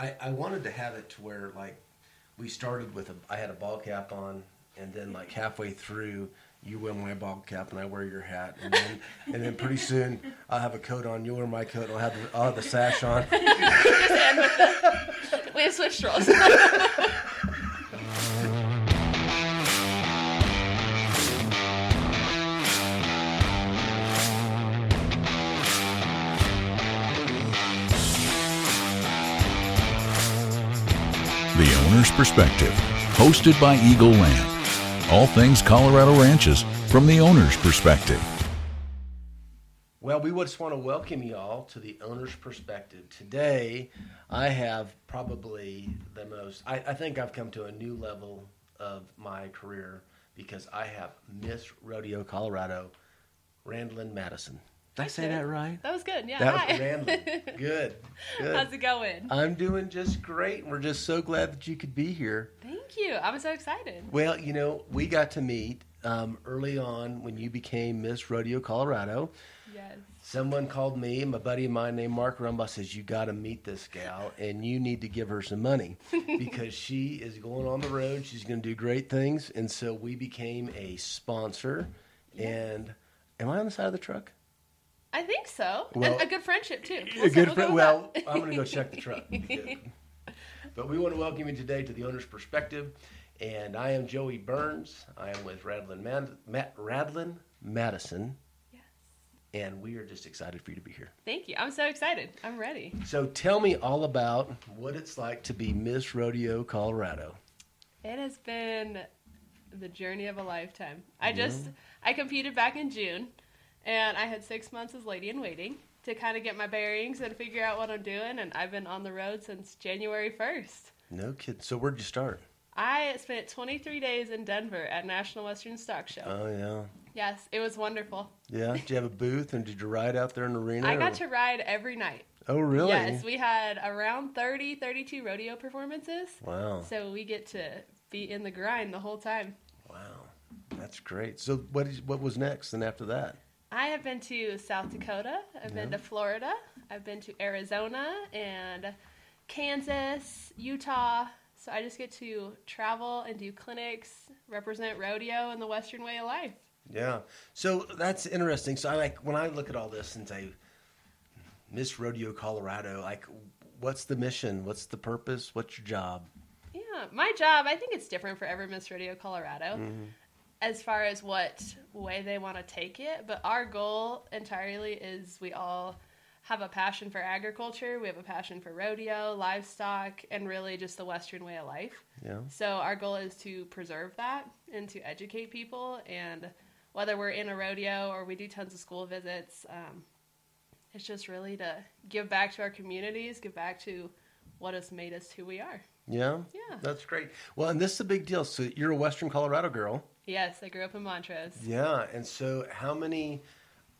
I wanted to have it to where, like, we started with I had a ball cap on, and then like halfway through, you wear my ball cap and I wear your hat, and then pretty soon I'll have a coat on, you'll wear my coat, and I'll have the sash on. We have switched roles. The Owner's Perspective, hosted by Eagle Land. All things Colorado ranches from the owner's perspective. Well, we just want to welcome you all to the Owner's Perspective. Today, I have probably the most, I think I've come to a new level of my career because I have Miss Rodeo Colorado, Randilyn Madison. Did I say that right? That was good, yeah. That was Randilyn. Good. How's it going? I'm doing just great. We're just so glad that you could be here. Thank you. I'm so excited. Well, you know, we got to meet early on when you became Miss Rodeo Colorado. Yes. Someone called me, my buddy of mine named Mark Rumbaugh, says, you got to meet this gal, and you need to give her some money because she is going on the road. She's going to do great things. And so we became a sponsor. Yeah. And am I on the side of the truck? I think so. Well, and a good friendship, too. Well, I'm going to go check the truck. But we want to welcome you today to the Owner's Perspective. And I am Joey Burns. I am with Randilyn Madison. Yes. And we are just excited for you to be here. Thank you. I'm so excited. I'm ready. So tell me all about what it's like to be Miss Rodeo Colorado. It has been the journey of a lifetime. I competed back in June. And I had 6 months as lady-in-waiting to kind of get my bearings and figure out what I'm doing. And I've been on the road since January 1st. No kidding. So where'd you start? I spent 23 days in Denver at National Western Stock Show. Oh, yeah. Yes, it was wonderful. Yeah? Did you have a booth and did you ride out there in the arena? I got to ride every night. Oh, really? Yes, we had around 32 rodeo performances. Wow. So we get to be in the grind the whole time. Wow. That's great. So what was next and after that? I have been to South Dakota, I've been to Florida, I've been to Arizona and Kansas, Utah, so I just get to travel and do clinics, represent rodeo and the Western way of life. Yeah, so that's interesting. So I like when I look at all this and say, Miss Rodeo Colorado, like what's the mission, what's the purpose, what's your job? Yeah, my job, I think it's different for every Miss Rodeo Colorado. Mm-hmm. As far as what way they want to take it. But our goal entirely is we all have a passion for agriculture. We have a passion for rodeo, livestock, and really just the Western way of life. Yeah. So our goal is to preserve that and to educate people. And whether we're in a rodeo or we do tons of school visits, it's just really to give back to our communities, give back to what has made us who we are. Yeah? Yeah. That's great. Well, and this is a big deal. So you're a Western Colorado girl. Yes, I grew up in Montrose. Yeah, and so how many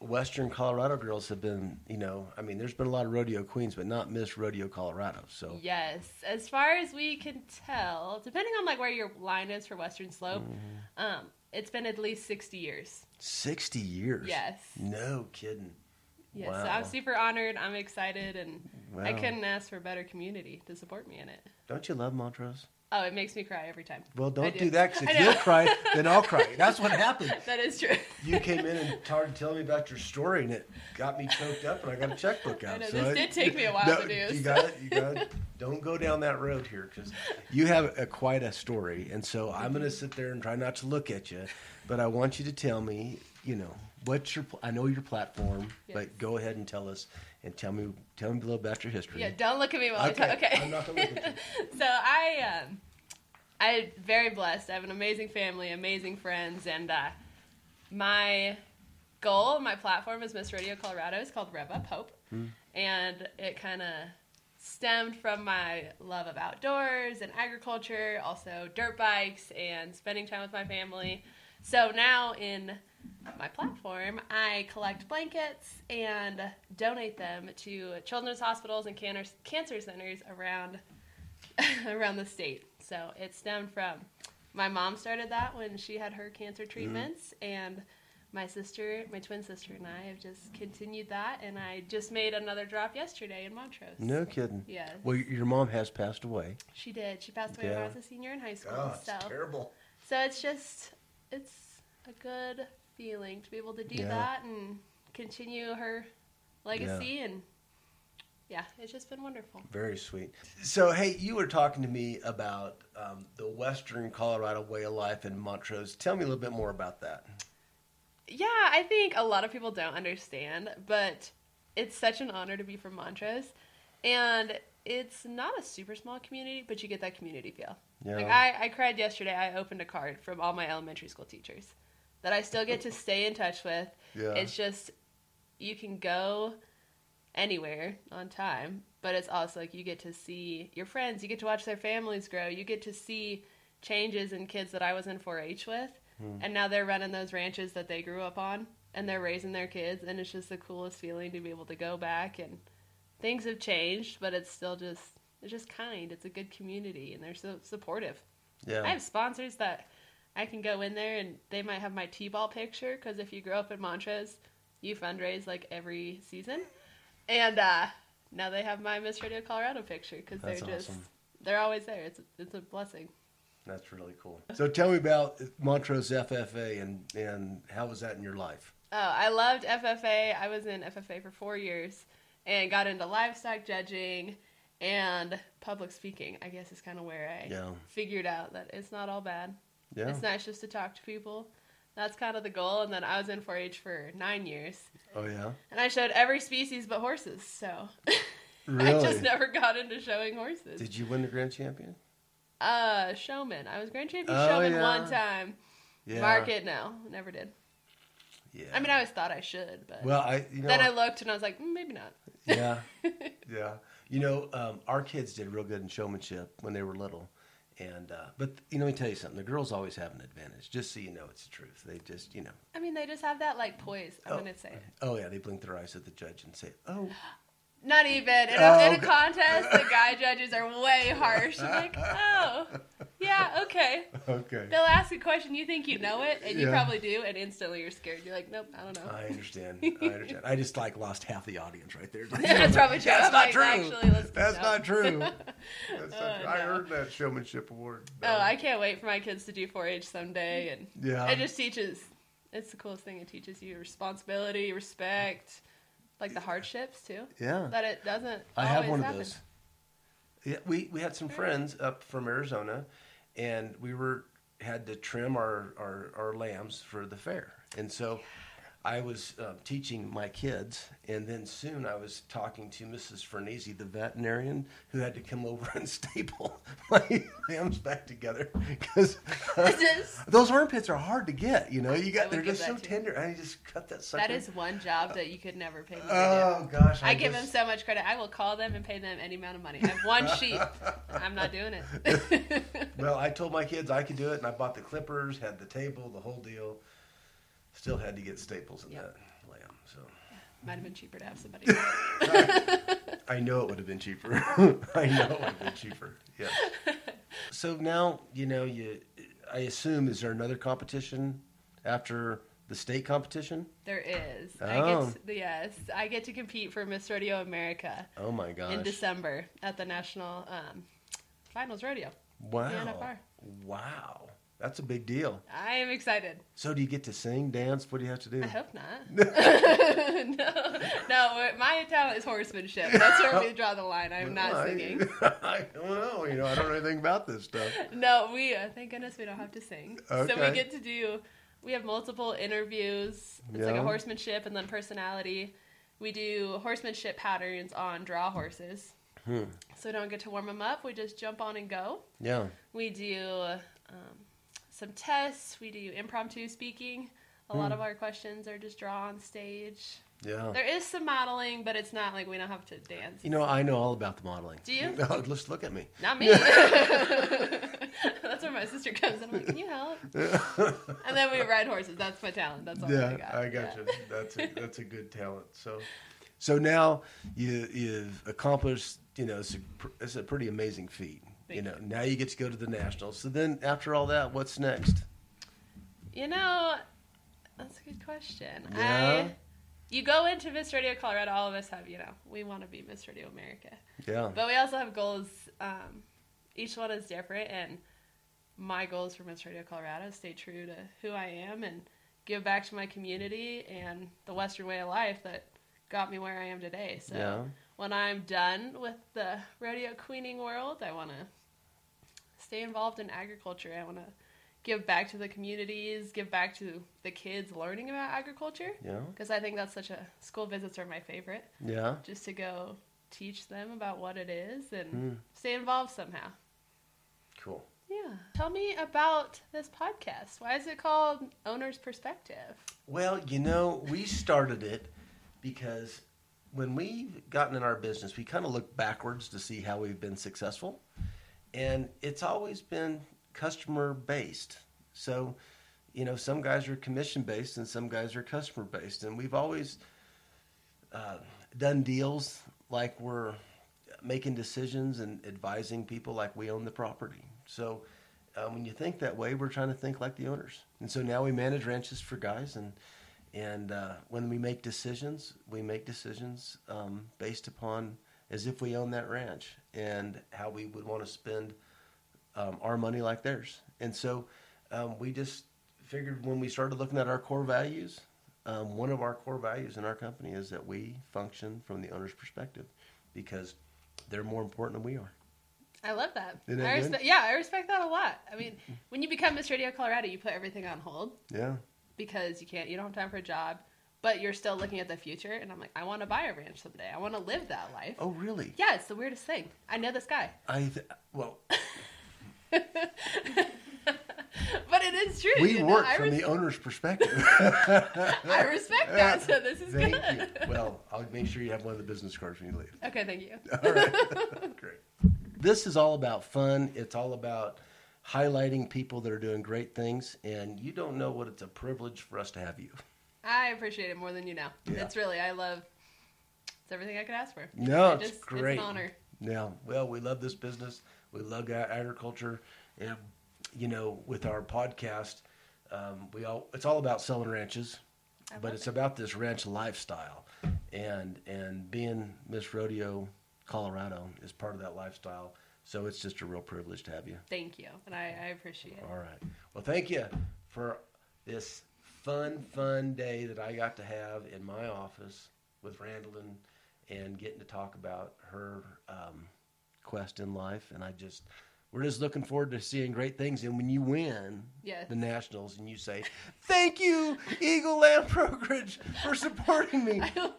Western Colorado girls have been, you know, I mean, there's been a lot of rodeo queens, but not Miss Rodeo Colorado, so. Yes, as far as we can tell, depending on, like, where your line is for Western Slope, mm-hmm. It's been at least 60 years. 60 years? Yes. No kidding. Yes, wow. So I'm super honored, I'm excited, and wow. I couldn't ask for a better community to support me in it. Don't you love Montrose? Oh, it makes me cry every time. Well, don't do that, because if you'll cry, then I'll cry. That's what happened. That is true. You came in and started telling me about your story, and it got me choked up, and I got a checkbook out. I know, so this did take me a while to do. You got it. Don't go down that road here, because you have quite a story, and so I'm going to sit there and try not to look at you, but I want you to tell me, you know, what's your? I know your platform, yes. But go ahead and tell us and tell me a little about your history. Yeah, don't look at me while I talk. Okay, I'm not gonna look at you. So I'm very blessed. I have an amazing family, amazing friends, and my goal, my platform is Miss Rodeo Colorado. It's called Rev Up Hope, and it kind of stemmed from my love of outdoors and agriculture, also dirt bikes and spending time with my family. So now in my platform, I collect blankets and donate them to children's hospitals and cancer centers around the state. So it stemmed from my mom started that when she had her cancer treatments, and my sister, my twin sister and I have just continued that, and I just made another drop yesterday in Montrose. No kidding. Yeah. Well, your mom has passed away. She did. She passed away when I was a senior in high school. Oh, it's terrible. So it's just, it's a good feeling to be able to do that and continue her legacy and... yeah, it's just been wonderful. Very sweet. So, hey, you were talking to me about the Western Colorado way of life in Montrose. Tell me a little bit more about that. Yeah, I think a lot of people don't understand, but it's such an honor to be from Montrose. And it's not a super small community, but you get that community feel. Yeah. Like I cried yesterday. I opened a card from all my elementary school teachers that I still get to stay in touch with. Yeah. It's just, you can go anywhere on time, but it's also like you get to see your friends, you get to watch their families grow, you get to see changes in kids that I was in 4-H with, and now they're running those ranches that they grew up on, and they're raising their kids, and it's just the coolest feeling to be able to go back, and things have changed, but it's still just, it's just kind, it's a good community, and they're so supportive. Yeah, I have sponsors that I can go in there, and they might have my t-ball picture, because if you grow up in Montrose, you fundraise like every season. And now they have my Miss Radio Colorado picture because they're just, they're always there. It's a blessing. That's really cool. So tell me about Montrose FFA and how was that in your life? Oh, I loved FFA. I was in FFA for 4 years and got into livestock judging and public speaking, I guess is kind of where I figured out that it's not all bad. Yeah. It's nice just to talk to people. That's kind of the goal, and then I was in 4-H for 9 years. Oh, yeah? And I showed every species but horses, so really? I just never got into showing horses. Did you win the Grand Champion? Showman. I was Grand Champion Showman one time. Yeah. Market, no. Never did. Yeah. I mean, I always thought I should, but then I looked, and I was like, maybe not. Yeah. Yeah. You know, our kids did real good in showmanship when they were little. And, but, you know, let me tell you something. The girls always have an advantage, just so you know it's the truth. They just, you know. I mean, they just have that, like, poise, I'm going to say. Oh, yeah, they blink their eyes at the judge and say, oh. Not even. In a contest, the guy judges are way harsh. I'm like, oh, yeah, okay. Okay. They'll ask a question, you think you know it, and you probably do, and instantly you're scared. You're like, nope, I don't know. I understand. I just, like, lost half the audience right there. Like, that's probably true. That's not true. That's not true. I earned that showmanship award. No. Oh, I can't wait for my kids to do 4-H someday. And it just teaches. It's the coolest thing. It teaches you responsibility, respect. Like the hardships, too? Yeah. That it doesn't I always have one happen. Of those. Yeah, we had some friends up from Arizona, and we had to trim our lambs for the fair. And so I was teaching my kids, and then soon I was talking to Mrs. Fernese, the veterinarian, who had to come over and staple my lambs back together because those armpits are hard to get. You know, they're just so tender. I just cut that sucker. That is one job that you could never pay me to do. Oh gosh! I give them so much credit. I will call them and pay them any amount of money. I have one sheep. I'm not doing it. Well, I told my kids I could do it, and I bought the clippers, had the table, the whole deal. Still had to get staples in that lamb, so. Might have been cheaper to have somebody. I know it would have been cheaper. Yeah. So now, you know, I assume, is there another competition after the state competition? There is. Oh. I get to compete for Miss Rodeo America. Oh, my gosh. In December at the National Finals Rodeo. Wow. NFR. Wow. That's a big deal. I am excited. So do you get to sing, dance? What do you have to do? I hope not. No. My talent is horsemanship. That's where we draw the line. I'm not singing. I don't know. You know, I don't know anything about this stuff. No, thank goodness we don't have to sing. Okay. So we have multiple interviews. It's like a horsemanship and then personality. We do horsemanship patterns on draw horses. So don't get to warm them up. We just jump on and go. Yeah. We do... some tests, we do impromptu speaking. A lot of our questions are just draw on stage. Yeah. There is some modeling, but it's not like we don't have to dance. You know, I know all about the modeling. Do you? No, just look at me. Not me. That's where my sister comes in. I'm like, can you help? And then we ride horses. That's my talent. That's all I got. I got you. That's a good talent. So now you've accomplished, you know, it's a pretty amazing feat. Thank you. Now you get to go to the Nationals. So then after all that, what's next? You know, that's a good question. Yeah. You go into Miss Rodeo Colorado, all of us have, we want to be Miss Rodeo America. Yeah. But we also have goals. Each one is different, and my goals for Miss Rodeo Colorado stay true to who I am and give back to my community and the Western way of life that got me where I am today. So when I'm done with the rodeo queening world, I want to stay involved in agriculture. I want to give back to the communities, give back to the kids learning about agriculture. Yeah. Because I think that's school visits are my favorite. Yeah. Just to go teach them about what it is and stay involved somehow. Cool. Yeah. Tell me about this podcast. Why is it called Owner's Perspective? Well, we started it because when we've gotten in our business, we kind of look backwards to see how we've been successful. And it's always been customer-based. So, some guys are commission-based and some guys are customer-based. And we've always done deals like we're making decisions and advising people like we own the property. So when you think that way, we're trying to think like the owners. And so now we manage ranches for guys. And when we make decisions based upon as if we own that ranch and how we would want to spend our money like theirs. And so we just figured when we started looking at our core values, one of our core values in our company is that we function from the owner's perspective because they're more important than we are. I love that. I respect that a lot. I mean, when you become Miss Radio Colorado, you put everything on hold. Yeah. Because you don't have time for a job, but you're still looking at the future. And I'm like, I want to buy a ranch someday. I want to live that life. Oh, really? Yeah, it's the weirdest thing. I know this guy. But it is true. We work from the owner's perspective. I respect that, so this is good. Thank you. Well, I'll make sure you have one of the business cards when you leave. Okay, thank you. All right. Great. This is all about fun. It's all about highlighting people that are doing great things, and you don't know what it's a privilege for us to have you. I appreciate it more than you know. Yeah. It's really, it's everything I could ask for. No, it's great. It's an honor. Yeah. Well, we love this business. We love agriculture. And, with our podcast, it's all about selling ranches, but it's about this ranch lifestyle. And being Miss Rodeo Colorado is part of that lifestyle. So it's just a real privilege to have you. Thank you. And I appreciate it. All right. Well, thank you for this fun day that I got to have in my office with Randilyn and getting to talk about her quest in life. And we're just looking forward to seeing great things. And when you win the nationals and you say, thank you, Eagle Land Brokerage, for supporting me. I will.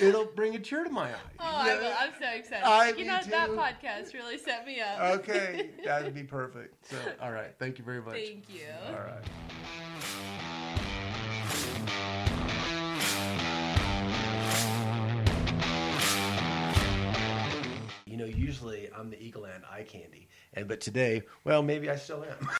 It'll bring a tear to my eye. Oh, I will. I'm so excited. That podcast really set me up. Okay. That would be perfect. So, all right. Thank you very much. Thank you. All right. Usually I'm the Eagle Land eye candy, but today, well, maybe I still am.